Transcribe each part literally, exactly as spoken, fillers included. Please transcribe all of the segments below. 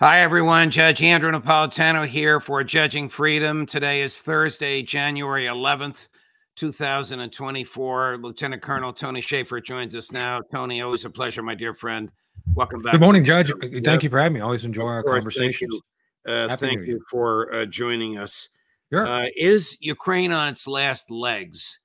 Hi, everyone. Judge Andrew Napolitano here for Judging Freedom. Today is Thursday, January eleventh, twenty twenty-four. Lieutenant Colonel Tony Schaefer joins us now. Tony, always a pleasure, my dear friend. Welcome back. Good morning, Judge. Thank yeah. you for having me. Always enjoy our conversations. Thank you, uh, thank you for uh, joining us. Sure. Uh, is Ukraine on its last legs?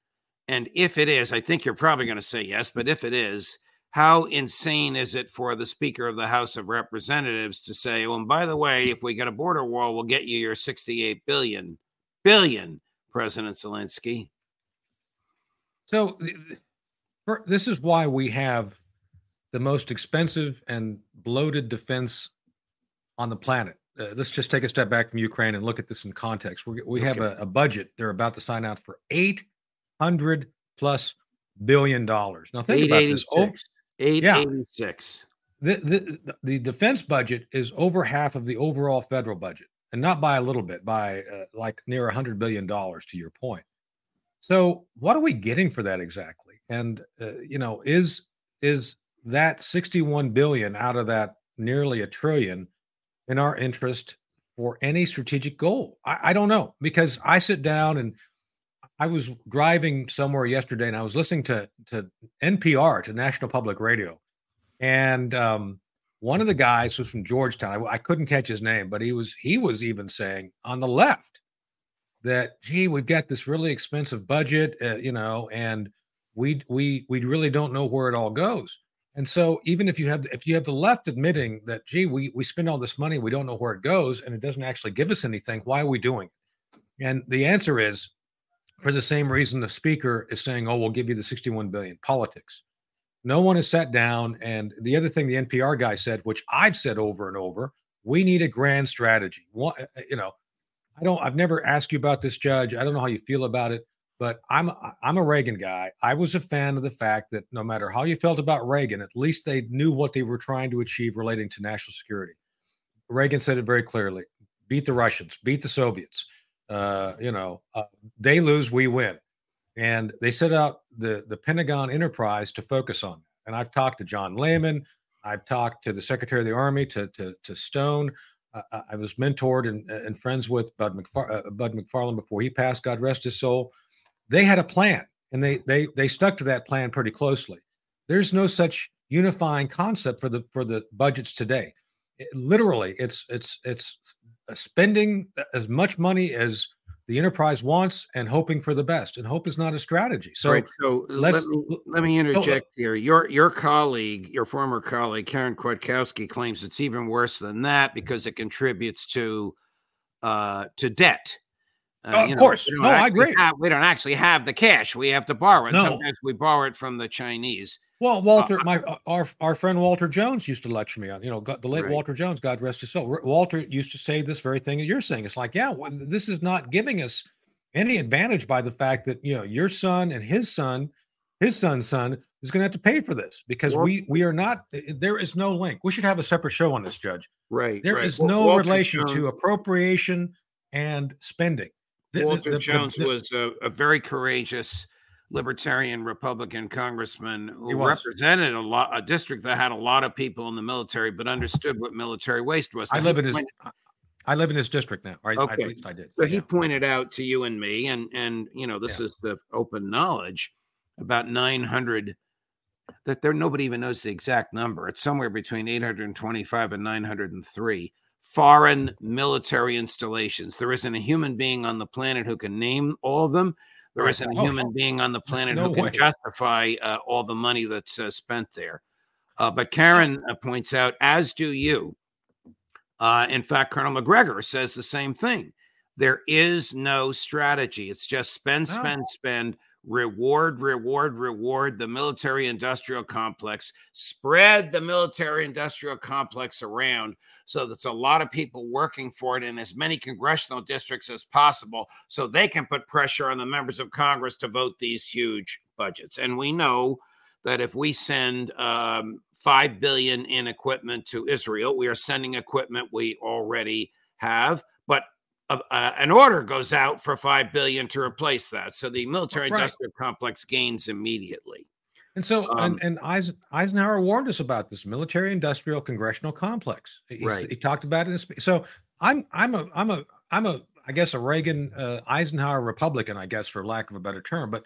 And if it is, I think you're probably going to say yes, but if it is, how insane is it for the Speaker of the House of Representatives to say, well, and by the way, if we get a border wall, we'll get you your sixty-eight billion dollars, billion, President Zelensky? So this is why we have the most expensive and bloated defense on the planet. Uh, let's just take a step back from Ukraine and look at this in context. We're, we okay. have a, a budget. They're about to sign out for eight hundred plus billion dollars. Now think about this. Over, eight eighty-six. Yeah. The, the the defense budget is over half of the overall federal budget, and not by a little bit, by uh, like near one hundred billion dollars to your point. So what are we getting for that exactly? And, uh, you know, is is that sixty-one billion dollars out of that nearly a trillion in our interest for any strategic goal? I, I don't know, because I sit down and I was driving somewhere yesterday and I was listening to, to N P R, to National Public Radio. And um, one of the guys was from Georgetown. I, I couldn't catch his name, but he was he was even saying on the left that, gee, we've got this really expensive budget, uh, you know, and we we we really don't know where it all goes. And so even if you have if you have the left admitting that, gee, we, we spend all this money, we don't know where it goes, and it doesn't actually give us anything, why are we doing it? And the answer is, for the same reason the Speaker is saying, oh, we'll give you the sixty-one billion dollars, politics. No one has sat down. And the other thing the N P R guy said, which I've said over and over, we need a grand strategy. One, you know, I don't, I've never asked you about this, Judge. I don't know how you feel about it, but I'm, I'm a Reagan guy. I was a fan of the fact that no matter how you felt about Reagan, at least they knew what they were trying to achieve relating to national security. Reagan said it very clearly, beat the Russians, beat the Soviets. Uh, you know, uh, they lose, we win. And they set out the, the Pentagon enterprise to focus on. And I've talked to John Lehman. I've talked to the Secretary of the Army, to to, to Stone. Uh, I was mentored and, and friends with Bud, McFar- uh, Bud McFarland before he passed, God rest his soul. They had a plan, and they they they stuck to that plan pretty closely. There's no such unifying concept for the for the budgets today. It, literally, it's it's it's spending as much money as the enterprise wants and hoping for the best, and hope is not a strategy. So, right, so let's, let, me, let me interject here. Your your colleague, your former colleague, Karen Kwadkowski, claims it's even worse than that because it contributes to uh, to debt. Uh, oh, of you know, course. No, I agree. Have, we don't actually have the cash. We have to borrow it. No. Sometimes we borrow it from the Chinese. Well, Walter, uh, my our our friend Walter Jones used to lecture me on, you know, the late right. Walter Jones, God rest his soul. Walter used to say this very thing that you're saying. It's like, yeah, well, this is not giving us any advantage by the fact that, you know, your son and his son, his son's son is going to have to pay for this because Walter, we we are not. There is no link. We should have a separate show on this, Judge. Right. There right. is well, no Walter relation Jones, to appropriation and spending. The, Walter the, the, Jones the, the, was a, a very courageous libertarian Republican congressman who represented a lot a district that had a lot of people in the military, but understood what military waste was. I live in his out. I live in his district now. Or okay. I, at least I did. So yeah. He pointed out to you and me, and and you know, this yeah. is the open knowledge, about nine hundred that there nobody even knows the exact number. It's somewhere between eight hundred twenty-five and nine hundred three foreign military installations. There isn't a human being on the planet who can name all of them. There isn't a human being on the planet no who can way. justify uh, all the money that's uh, spent there. Uh, but Karen uh, points out, as do you. Uh, in fact, Colonel McGregor says the same thing. There is no strategy. It's just spend, spend, oh. spend, reward, reward, reward the military-industrial complex, spread the military-industrial complex around so that's a lot of people working for it in as many congressional districts as possible so they can put pressure on the members of Congress to vote these huge budgets. And we know that if we send um, five billion dollars in equipment to Israel, we are sending equipment we already have, but Uh, uh, an order goes out for five billion dollars to replace that. So the military right. industrial complex gains immediately. And so um, and, and Eisenhower warned us about this military industrial congressional complex. He, right. he talked about it. In spe- so I'm I'm a I'm a I'm a I guess a Reagan uh, Eisenhower Republican, I guess, for lack of a better term. But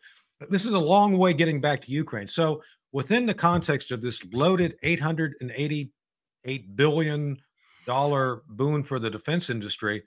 this is a long way getting back to Ukraine. So within the context of this bloated eight hundred eighty-eight billion dollars boon for the defense industry,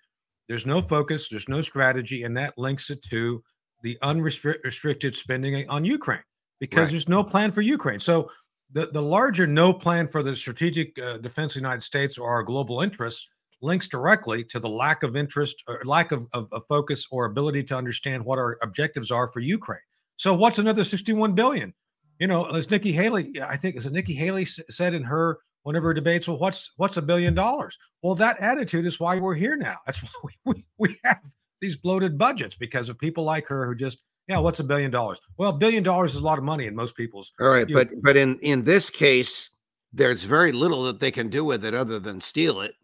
there's no focus, there's no strategy, and that links it to the unrestricted spending on Ukraine because right. there's no plan for Ukraine. So the, the larger no plan for the strategic uh, defense of the United States or our global interests links directly to the lack of interest or lack of, of, of focus or ability to understand what our objectives are for Ukraine. So what's another sixty-one billion dollars? You know, as Nikki Haley, I think, as Nikki Haley said in her one of her debates, well, what's what's a billion dollars? Well, that attitude is why we're here now. That's why we, we have these bloated budgets, because of people like her who just, yeah, what's a billion dollars? Well, a billion dollars is a lot of money in most people's. All right. But know. but in, in this case, there's very little that they can do with it other than steal it.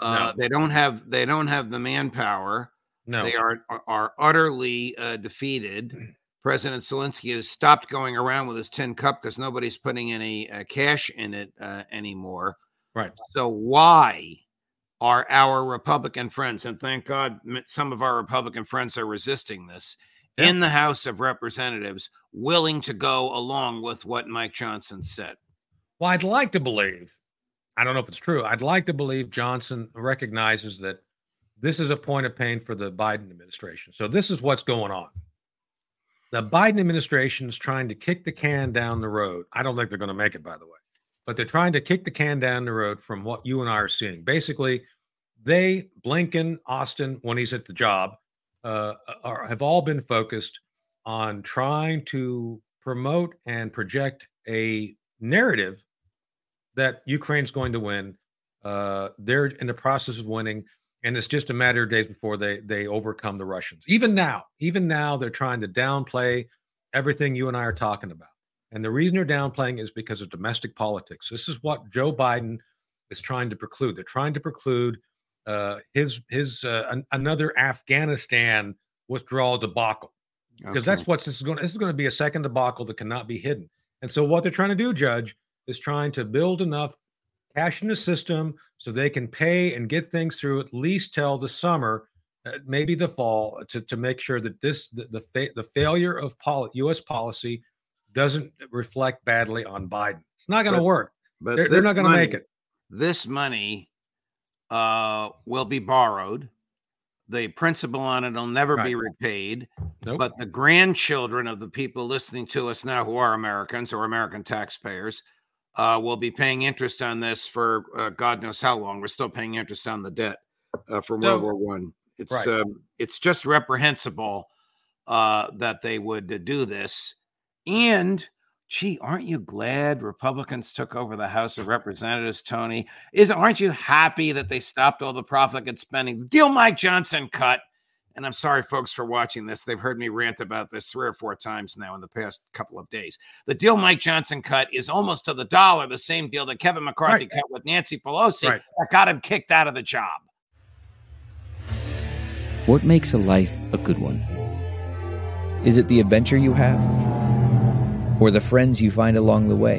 Uh, no. They don't have they don't have the manpower. No, they are, are utterly uh, defeated. Mm-hmm. President Zelensky has stopped going around with his tin cup because nobody's putting any uh, cash in it uh, anymore. Right. So why are our Republican friends, and thank God some of our Republican friends are resisting this, yeah. in the House of Representatives willing to go along with what Mike Johnson said? Well, I'd like to believe, I don't know if it's true, I'd like to believe Johnson recognizes that this is a point of pain for the Biden administration. So this is what's going on. The Biden administration is trying to kick the can down the road. I don't think they're going to make it, by the way, but they're trying to kick the can down the road from what you and I are seeing. Basically, they, Blinken, Austin, when he's at the job, uh, are, have all been focused on trying to promote and project a narrative that Ukraine's going to win. Uh, they're in the process of winning. And it's just a matter of days before they they overcome the Russians. Even now, even now, they're trying to downplay everything you and I are talking about. And the reason they're downplaying is because of domestic politics. This is what Joe Biden is trying to preclude. They're trying to preclude uh, his his uh, an, another Afghanistan withdrawal debacle, because okay. that's what this is going. This is going to be a second debacle that cannot be hidden. And so what they're trying to do, Judge, is trying to build enough cash in the system so they can pay and get things through at least till the summer, uh, maybe the fall, to, to make sure that this the the, fa- the failure of pol- U S policy doesn't reflect badly on Biden. It's not going to work. But they're, they're not going to make it. This money uh, will be borrowed. The principal on it will never right. be repaid. Nope. But the grandchildren of the people listening to us now who are Americans or American taxpayers Uh, we'll be paying interest on this for uh, God knows how long. We're still paying interest on the debt uh, from World War One. It's right. um, it's just reprehensible uh, that they would uh, do this. And gee, aren't you glad Republicans took over the House of Representatives, Tony? Is aren't you happy that they stopped all the profligate spending? The deal Mike Johnson cut. And I'm sorry, folks, for watching this. They've heard me rant about this three or four times now in the past couple of days. The deal Mike Johnson cut is almost to the dollar the same deal that Kevin McCarthy right. cut with Nancy Pelosi right. that got him kicked out of the job. What makes a life a good one? Is it the adventure you have? Or the friends you find along the way?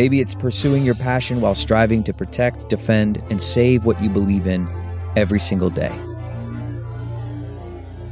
Maybe it's pursuing your passion while striving to protect, defend, and save what you believe in every single day.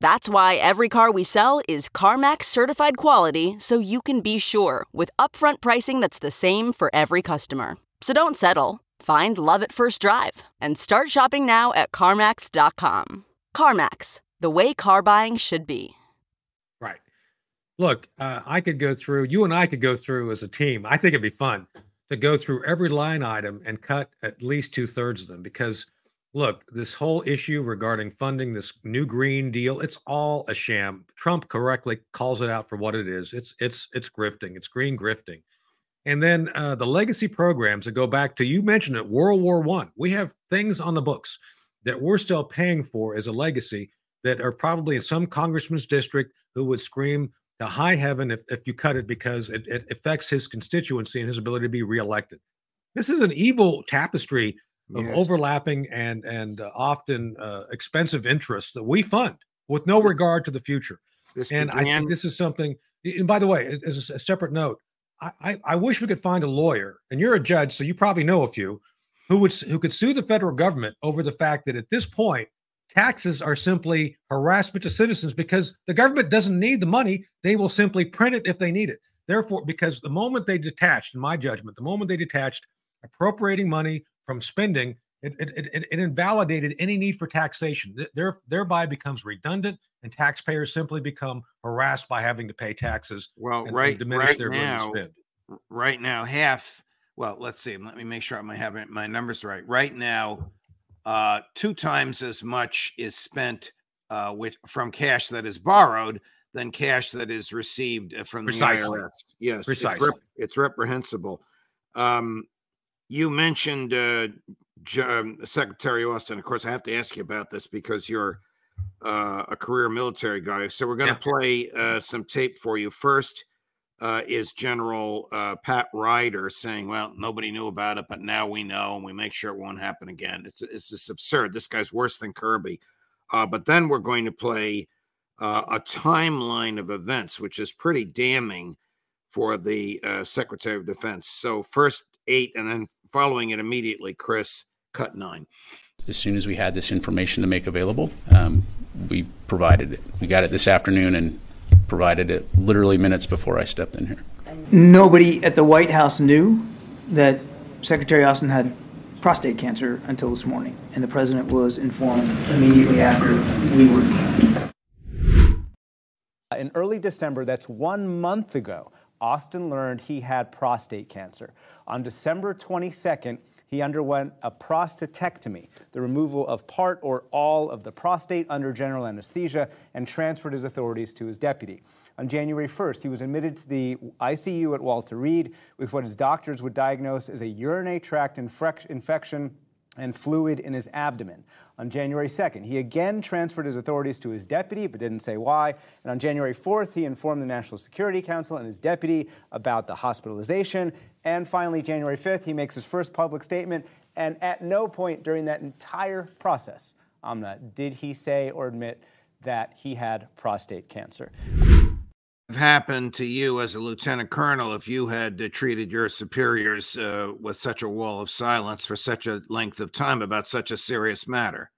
That's why every car we sell is CarMax certified quality, so you can be sure with upfront pricing that's the same for every customer. So don't settle. Find love at first drive and start shopping now at CarMax dot com. CarMax, the way car buying should be. Right. Look, uh, I could go through, you and I could go through as a team. I think it'd be fun to go through every line item and cut at least two thirds of them, because look, this whole issue regarding funding, this new Green Deal, it's all a sham. Trump correctly calls it out for what it is. It's it's it's grifting. It's green grifting. And then uh, the legacy programs that go back to, you mentioned it, World War One. We have things on the books that we're still paying for as a legacy that are probably in some congressman's district who would scream to high heaven if, if you cut it, because it, it affects his constituency and his ability to be reelected. This is an evil tapestry of yes. overlapping and, and uh, often uh, expensive interests that we fund with no regard to the future. This and began- I think this is something, and by the way, as a, a separate note, I, I wish we could find a lawyer, and you're a judge, so you probably know a few, who would who could sue the federal government over the fact that at this point, taxes are simply harassment to citizens because the government doesn't need the money. They will simply print it if they need it. Therefore, because the moment they detached, in my judgment, the moment they detached appropriating money from spending, it it, it, it invalidated any need for taxation. There, thereby becomes redundant, and taxpayers simply become harassed by having to pay taxes. Well, and, right, and diminish right their now, spend. Right now, half. Well, let's see. Let me make sure I have my numbers right. Right now, uh, two times as much is spent uh, with from cash that is borrowed than cash that is received from Precisely. the I R S. Yes, Precisely. It's, rep- it's reprehensible. Um, you mentioned uh, um, Secretary Austin. Of course, I have to ask you about this because you're Uh, a career military guy. So we're going to yeah. play uh, some tape for you. First uh, is General uh, Pat Ryder saying, well, nobody knew about it, but now we know, and we make sure it won't happen again. It's it's just absurd. This guy's worse than Kirby. Uh, but then we're going to play uh, a timeline of events, which is pretty damning for the uh, Secretary of Defense. So first eight, and then following it immediately, Chris, cut nine. As soon as we had this information to make available, um, we provided it. We got it this afternoon and provided it literally minutes before I stepped in here. Nobody at the White House knew that Secretary Austin had prostate cancer until this morning, and the president was informed immediately after we were. In early December, that's one month ago, Austin learned he had prostate cancer. On December twenty-second, he underwent a prostatectomy, the removal of part or all of the prostate under general anesthesia, and transferred his authorities to his deputy. On January first, he was admitted to the I C U at Walter Reed with what his doctors would diagnose as a urinary tract infre- infection and fluid in his abdomen. On January second, he again transferred his authorities to his deputy, but didn't say why. And on January fourth, he informed the National Security Council and his deputy about the hospitalization. And finally, January fifth, he makes his first public statement. And at no point during that entire process, Amna, did he say or admit that he had prostate cancer. What happened to you as a lieutenant colonel if you had uh, treated your superiors uh, with such a wall of silence for such a length of time about such a serious matter?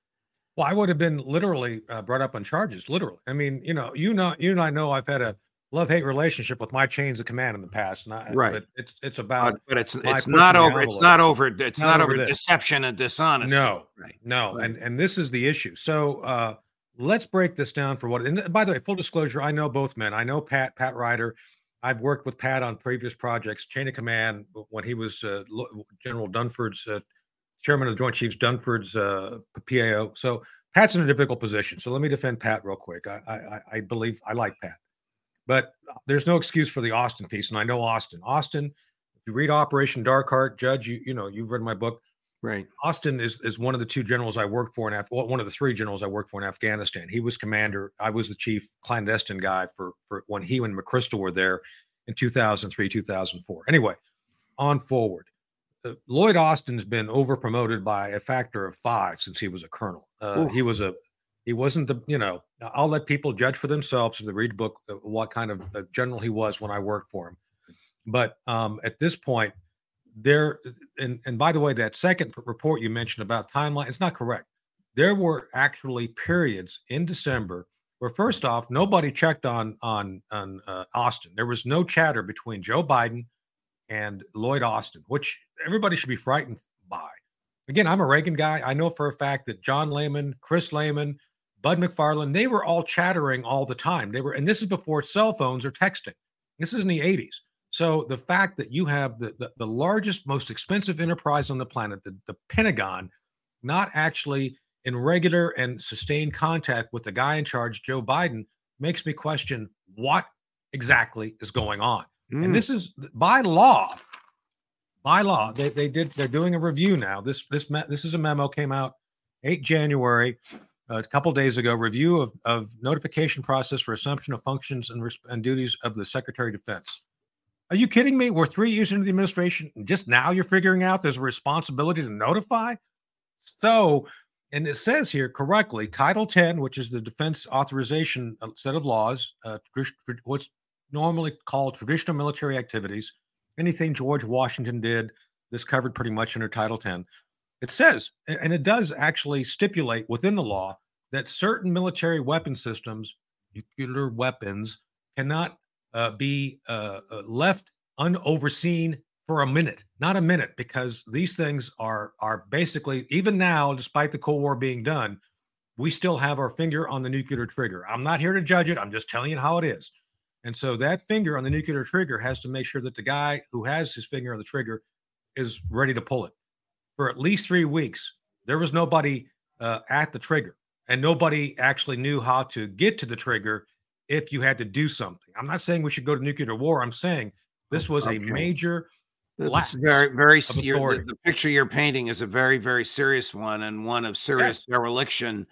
Well, I would have been literally uh, brought up on charges, literally. I mean, you know, you know, you and I know I've had a love-hate relationship with my chains of command in the past. And I, right. But it's it's about. But, but it's it's not over. It's not over. It's not, not over this. Deception and dishonesty. No, right. no. Right. And and this is the issue. So. Uh, Let's break this down for what, and by the way, full disclosure, I know both men. I know Pat, Pat Ryder. I've worked with Pat on previous projects, chain of command, when he was uh, General Dunford's, uh, chairman of the Joint Chiefs, Dunford's uh, P A O. So Pat's in a difficult position. So let me defend Pat real quick. I, I, I believe I like Pat, but there's no excuse for the Austin piece. And I know Austin. Austin, if you read Operation Darkheart, Judge, you you know, you've read my book. Right. Austin is, is one of the two generals I worked for in Af- one of the three generals I worked for in Afghanistan. He was commander. I was the chief clandestine guy for, for when he and McChrystal were there in two thousand three, two thousand four. Anyway, on forward. Uh, Lloyd Austin has been overpromoted by a factor of five since he was a colonel. Uh, he was a, he wasn't the, you know, I'll let people judge for themselves if they read the book, uh, what kind of uh, general he was when I worked for him. But um, at this point there, and, and by the way, that second report you mentioned about timeline, it's not correct. There were actually periods in December where, first off, nobody checked on, on, on uh, Austin. There was no chatter between Joe Biden and Lloyd Austin, which everybody should be frightened by. Again, I'm a Reagan guy. I know for a fact that John Lehman, Chris Lehman, Bud McFarland, they were all chattering all the time. They were, and this is before cell phones or texting. This is in the eighties. So the fact that you have the, the, the largest, most expensive enterprise on the planet, the, the Pentagon, not actually in regular and sustained contact with the guy in charge, Joe Biden, makes me question what exactly is going on. Mm. And this is by law, by law, they, they did, they're doing a review now. This, this, this is a memo came out eighth of January, uh, a couple days ago, review of, of notification process for assumption of functions and, resp- and duties of the Secretary of Defense. Are you kidding me? We're three years into the administration. And just now you're figuring out there's a responsibility to notify. So, and it says here correctly, Title ten, which is the defense authorization set of laws, uh, what's normally called traditional military activities, anything George Washington did, this covered pretty much under Title ten. It says, and it does actually stipulate within the law that certain military weapon systems, nuclear weapons, cannot uh, be uh, left unoverseen for a minute, not a minute, because these things are are basically, even now, despite the Cold War being done, we still have our finger on the nuclear trigger. I'm not here to judge it. I'm just telling you how it is. And so that finger on the nuclear trigger has to make sure that the guy who has his finger on the trigger is ready to pull it. For at least three weeks, there was nobody uh, at the trigger, and nobody actually knew how to get to the trigger if you had to do something. I'm not saying we should go to nuclear war. I'm saying this was okay. a major... That's very, very. The, the picture you're painting is a very, very serious one, and one of serious yes. dereliction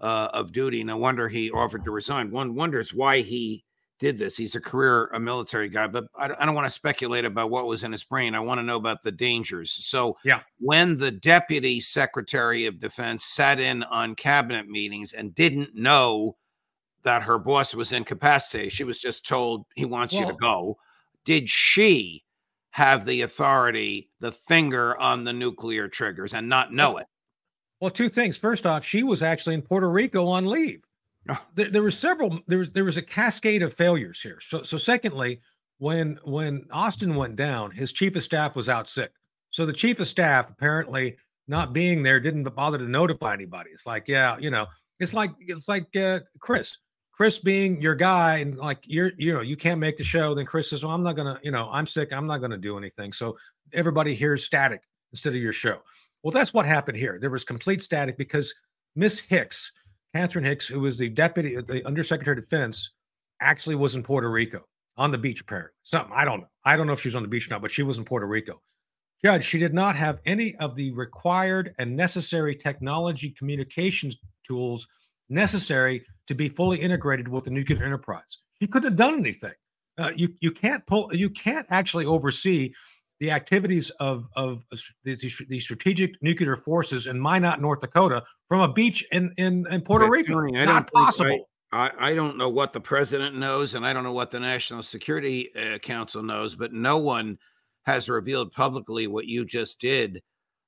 uh, of duty. No wonder he offered to resign. One wonders why he did this. He's a career, a military guy, but I don't, I don't want to speculate about what was in his brain. I want to know about the dangers. So, yeah. when the Deputy Secretary of Defense sat in on cabinet meetings and didn't know that her boss was incapacitated, she was just told he wants well, you to go. Did she have the authority, the finger on the nuclear triggers, and not know it? Well, two things. First off, she was actually in Puerto Rico on leave. Oh. There, there were several, there was, there was a cascade of failures here. So, so secondly, when, when Austin went down, his chief of staff was out sick. So the chief of staff, apparently not being there, didn't bother to notify anybody. It's like, yeah, you know, it's like, it's like uh, Chris. Chris being your guy and like, you're, you know, you can't make the show. Then Chris says, well, I'm not going to, you know, I'm sick. I'm not going to do anything. So everybody hears static instead of your show. Well, that's what happened here. There was complete static because Miss Hicks, Catherine Hicks, who was the deputy, the undersecretary of defense, actually was in Puerto Rico on the beach, apparently. Something. I don't know. I don't know if she was on the beach or not, but she was in Puerto Rico. Judge, she did not have any of the required and necessary technology communications tools necessary to be fully integrated with the nuclear enterprise. You couldn't have done anything. Uh, you you can't pull. You can't actually oversee the activities of of the, the strategic nuclear forces in Minot, North Dakota, from a beach in in, in Puerto Rico. I Not possible. I, I don't know what the president knows, and I don't know what the National Security uh, Council knows, but no one has revealed publicly what you just did.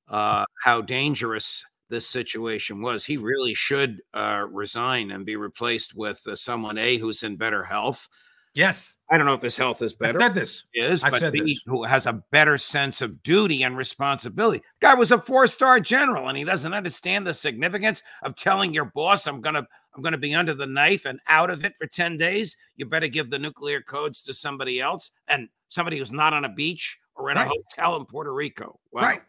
Uh, how dangerous this situation was. He really should uh, resign and be replaced with uh, someone A who's in better health. Yes, I don't know if his health is better. I said this is, I've but B this. Who has a better sense of duty and responsibility. Guy was a four-star general, and he doesn't understand the significance of telling your boss, "I'm gonna, I'm gonna be under the knife and out of it for ten days. You better give the nuclear codes to somebody else and somebody who's not on a beach or in right. a hotel in Puerto Rico." Wow. Right.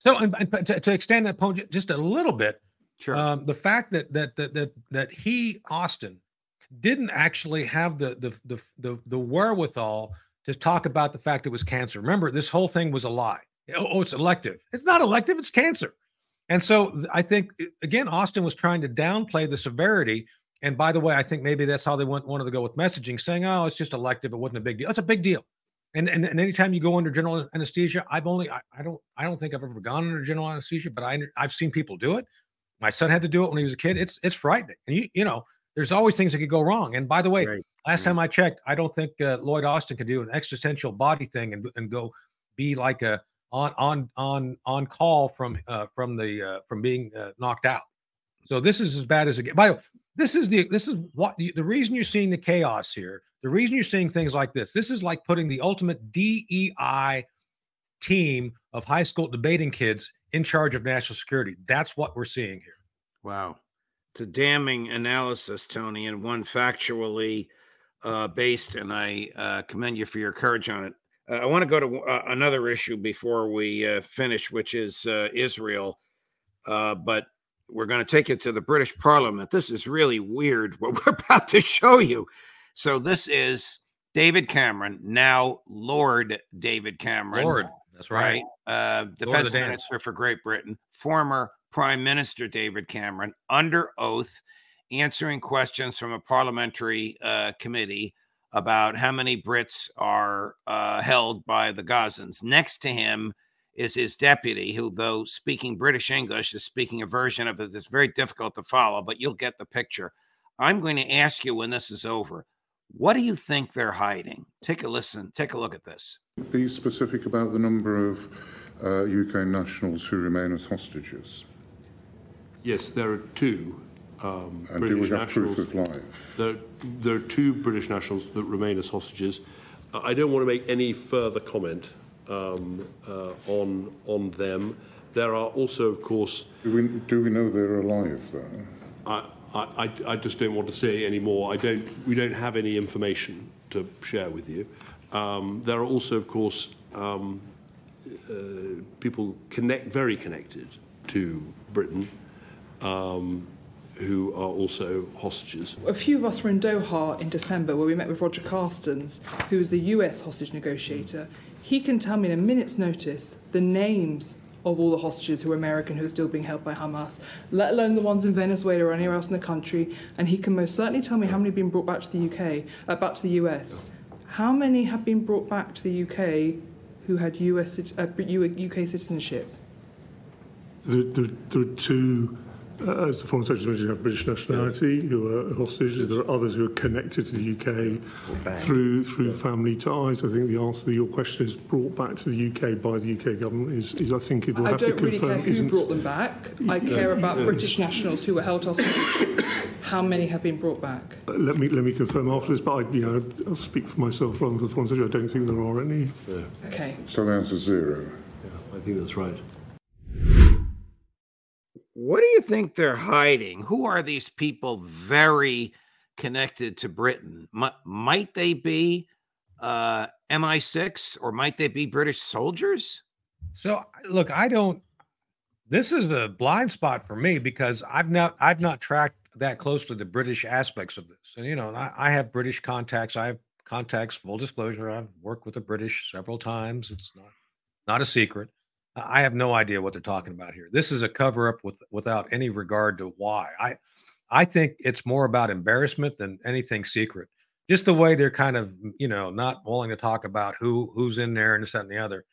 So, and, and to, to extend that point just a little bit, sure. um, the fact that that that that that he Austin didn't actually have the the the the, the wherewithal to talk about the fact it was cancer. Remember, this whole thing was a lie. Oh, oh, it's elective. It's not elective. It's cancer. And so, I think again, Austin was trying to downplay the severity. And by the way, I think maybe that's how they went, wanted to go with messaging, saying, "Oh, it's just elective. It wasn't a big deal." It's a big deal. And, and and anytime you go under general anesthesia, I've only I, I don't I don't think I've ever gone under general anesthesia, but I I've seen people do it. My son had to do it when he was a kid. It's it's frightening, and you you know there's always things that could go wrong. And by the way, right. last right. time I checked, I don't think uh, Lloyd Austin could do an existential body thing and and go be like a on on on on call from uh, from the uh, from being uh, knocked out. So this is as bad as it gets. By the way, this is the this is what the, the reason you're seeing the chaos here. The reason you're seeing things like this. This is like putting the ultimate D E I team of high school debating kids in charge of national security. That's what we're seeing here. Wow, it's a damning analysis, Tony, and one factually uh, based. And I uh, commend you for your courage on it. Uh, I want to go to uh, another issue before we uh, finish, which is uh, Israel, uh, but. We're going to take it to the British Parliament. This is really weird what we're about to show you. So this is David Cameron, now Lord David Cameron. Lord, that's right. right? Uh, Defense Minister for Great Britain, former Prime Minister David Cameron, under oath, answering questions from a parliamentary uh, committee about how many Brits are uh, held by the Gazans. Next to him is his deputy, who, though speaking British English, is speaking a version of it that's very difficult to follow, but you'll get the picture. I'm going to ask you when this is over, what do you think they're hiding? Take a listen, take a look at this. Be specific about the number of uh, U K nationals who remain as hostages. Yes, there are two um, and British nationals. And do we have proof of life? There, there are two British nationals that remain as hostages. I don't want to make any further comment Um, uh, on on them. There are also, of course. Do we do we know they're alive though? I I, I just don't want to say any more. I don't. We don't have any information to share with you. Um, there are also, of course, um, uh, people connect very connected to Britain, um, who are also hostages. A few of us were in Doha in December, where we met with Roger Carstens, who is the U S hostage negotiator. He can tell me in a minute's notice the names of all the hostages who are American who are still being held by Hamas, let alone the ones in Venezuela or anywhere else in the country, and he can most certainly tell me how many have been brought back to the U K, uh, back to the U S. How many have been brought back to the U K who had U S uh, U K citizenship? There, there, there are two, uh, as the Foreign Secretary mentioned, who have British nationality, yeah. who are hostages. There are others who are connected to the U K through through yeah. family ties. I think the answer to your question is brought back to the U K by the U K government. Is, is I think it will I have to confirm. I don't really care who brought them back. I care yeah. about yeah. British nationals who were held hostage. How many have been brought back? Uh, let me let me confirm after this, but I, you know, I'll speak for myself rather than for the Foreign Secretary. I don't think there are any. Yeah. Okay. So the answer's zero. Yeah, I think that's right. What do you think they're hiding? Who are these people very connected to Britain? M- might they be uh, M I six or might they be British soldiers? So, look, I don't. This is a blind spot for me because I've not I've not tracked that closely the British aspects of this. And, you know, I, I have British contacts. I have contacts, full disclosure. I've worked with the British several times. It's not not a secret. I have no idea what they're talking about here. This is a cover-up with, without any regard to why. I I think it's more about embarrassment than anything secret. Just the way they're kind of, you know, not willing to talk about who who's in there and this, that, and the other.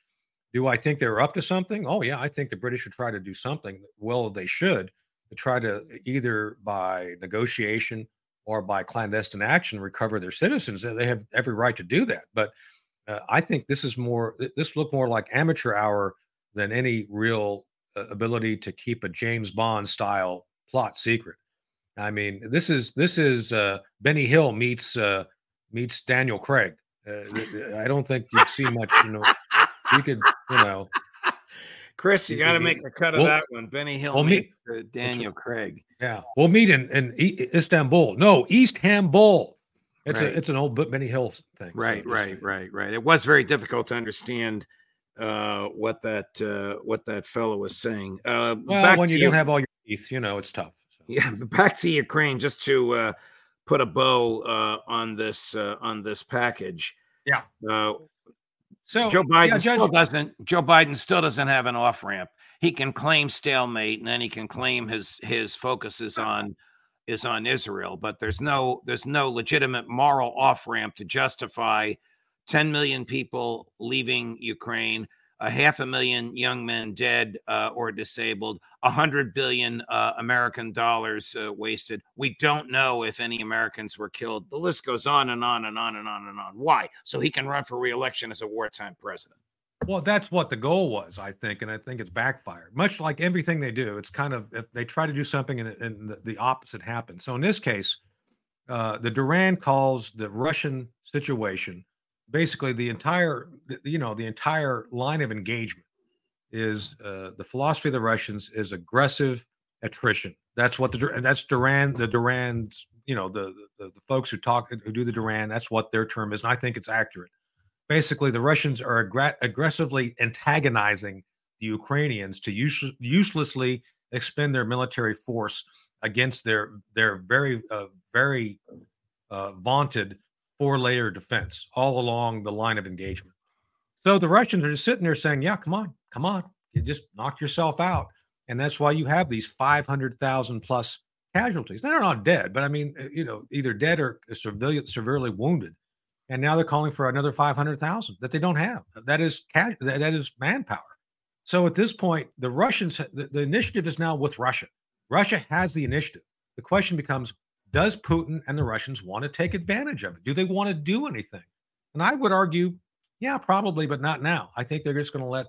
Do I think they're up to something? Oh, yeah, I think the British would try to do something. Well, they should to try to either by negotiation or by clandestine action recover their citizens. They have every right to do that. But uh, I think this is more, this looked more like amateur hour than any real uh, ability to keep a James Bond style plot secret. I mean, this is this is uh, Benny Hill meets uh, meets Daniel Craig. Uh, I don't think you'd see much. You know, you could, you know, Chris, you got to make a cut of we'll, that one. Benny Hill we'll meets meet, uh, Daniel Craig. Yeah, we'll meet in, in Istanbul. No, East Hambol. It's right. a it's an old Benny Hill thing. Right, so right, right, right. It was very difficult to understand uh what that uh what that fellow was saying. Uh well, back when you, you don't have all your teeth, you know, it's tough. So. Yeah, back to Ukraine, just to uh put a bow uh on this uh on this package. Yeah. Uh so Joe Biden yeah, Judge- still doesn't Joe Biden still doesn't have an off ramp. He can claim stalemate and then he can claim his his focus is on is on Israel, but there's no there's no legitimate moral off ramp to justify ten million people leaving Ukraine, a half a million young men dead uh, or disabled, one hundred billion uh, American dollars uh, wasted. We don't know if any Americans were killed. The list goes on and on and on and on and on. Why? So he can run for re-election as a wartime president. Well, that's what the goal was, I think, and I think it's backfired. Much like everything they do, it's kind of, if they try to do something and, and the, the opposite happens. So in this case, uh, the Duran calls the Russian situation basically the entire, you know, the entire line of engagement is uh, the philosophy of the Russians is aggressive attrition. That's what the and that's Duran, the Duran's, you know, the, the the folks who talk who do the Duran. That's what their term is, and I think it's accurate. Basically, the Russians are aggra- aggressively antagonizing the Ukrainians to use, uselessly expend their military force against their their very uh, very uh, vaunted four-layer defense all along the line of engagement. So the Russians are just sitting there saying, "Yeah, come on, come on, you just knock yourself out." And that's why you have these five hundred thousand plus casualties. They're not dead, but I mean, you know, either dead or severely, severely wounded. And now they're calling for another five hundred thousand that they don't have. That is that is manpower. So at this point, the Russians, the, the initiative is now with Russia. Russia has the initiative. The question becomes, does Putin and the Russians want to take advantage of it? Do they want to do anything? And I would argue, yeah, probably, but not now. I think they're just going to let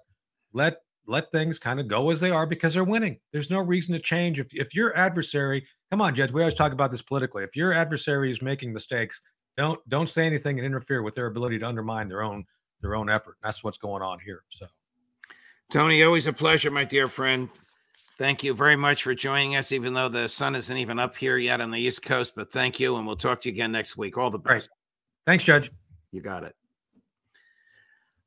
let let things kind of go as they are because they're winning. There's no reason to change. If if your adversary, come on, Judge, we always talk about this politically. If your adversary is making mistakes, Don't don't say anything and interfere with their ability to undermine their own their own effort. That's what's going on here. So, Tony, always a pleasure, my dear friend. Thank you very much for joining us, even though the sun isn't even up here yet on the East Coast. But thank you, and we'll talk to you again next week. All the best. Right. Thanks, Judge. You got it.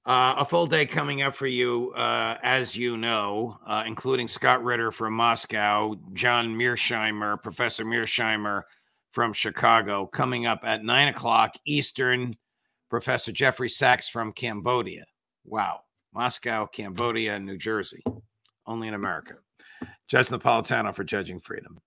Uh, a full day coming up for you, uh, as you know, uh, including Scott Ritter from Moscow, John Mearsheimer, Professor Mearsheimer from Chicago, coming up at nine o'clock Eastern, Professor Jeffrey Sachs from Cambodia. Wow. Moscow, Cambodia, New Jersey. Only in America. Judge Napolitano for Judging Freedom.